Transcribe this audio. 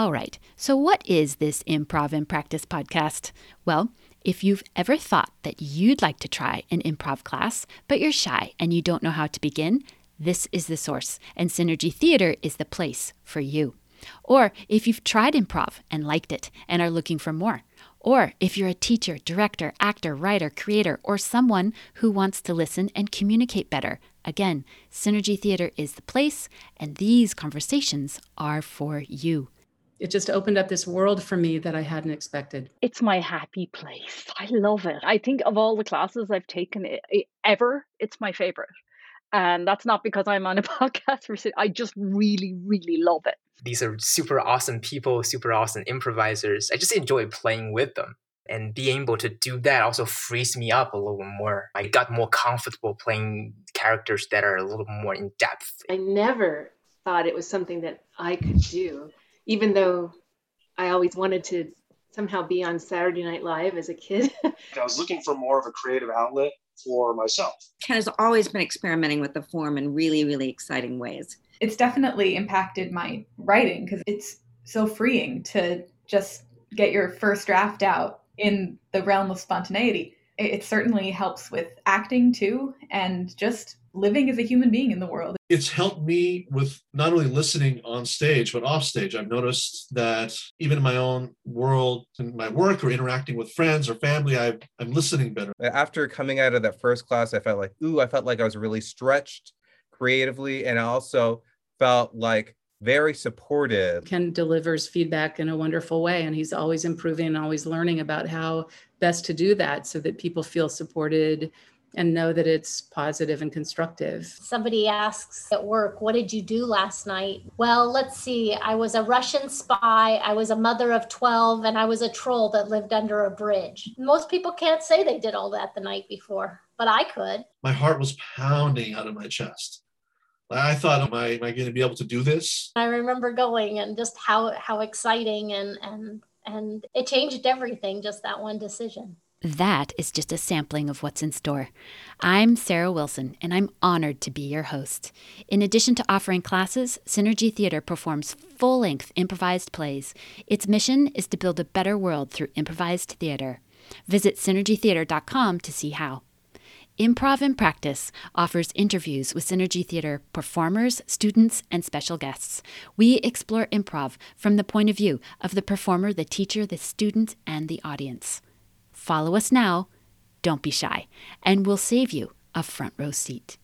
All right, so what is this Improv in Practice podcast? Well, if you've ever thought that you'd like to try an improv class, but you're shy and you don't know how to begin, this is the source, and Synergy Theater is the place for you. Or if you've tried improv and liked it and are looking for more. Or if you're a teacher, director, actor, writer, creator, or someone who wants to listen and communicate better. Again, Synergy Theater is the place, and these conversations are for you. It just opened up this world for me that I hadn't expected. It's my happy place. I love it. I think of all the classes I've taken ever, it's my favorite. And that's not because I'm on a podcast. I just really, really love it. These are super awesome people, super awesome improvisers. I just enjoy playing with them. And being able to do that also frees me up a little more. I got more comfortable playing characters that are a little more in depth. I never thought it was something that I could do. Even though I always wanted to somehow be on Saturday Night Live as a kid. I was looking for more of a creative outlet for myself. Ken has always been experimenting with the form in really, really exciting ways. It's definitely impacted my writing because it's so freeing to just get your first draft out in the realm of spontaneity. It certainly helps with acting too, and just living as a human being in the world. It's helped me with not only listening on stage, but off stage. I've noticed that even in my own world, in my work or interacting with friends or family, I'm listening better. After coming out of that first class, I felt like I was really stretched creatively, and I also felt like very supportive. Ken delivers feedback in a wonderful way, and he's always improving and always learning about how best to do that so that people feel supported and know that it's positive and constructive. Somebody asks at work, what did you do last night? Well, let's see. I was a Russian spy. I was a mother of 12, and I was a troll that lived under a bridge. Most people can't say they did all that the night before, but I could. My heart was pounding out of my chest. I thought, am I going to be able to do this? I remember going and just how exciting and it changed everything, just that one decision. That is just a sampling of what's in store. I'm Sarah Wilson, and I'm honored to be your host. In addition to offering classes, Synergy Theater performs full-length improvised plays. Its mission is to build a better world through improvised theater. Visit synergytheater.com to see how. Improv in Practice offers interviews with Synergy Theater performers, students, and special guests. We explore improv from the point of view of the performer, the teacher, the student, and the audience. Follow us now, don't be shy, and we'll save you a front row seat.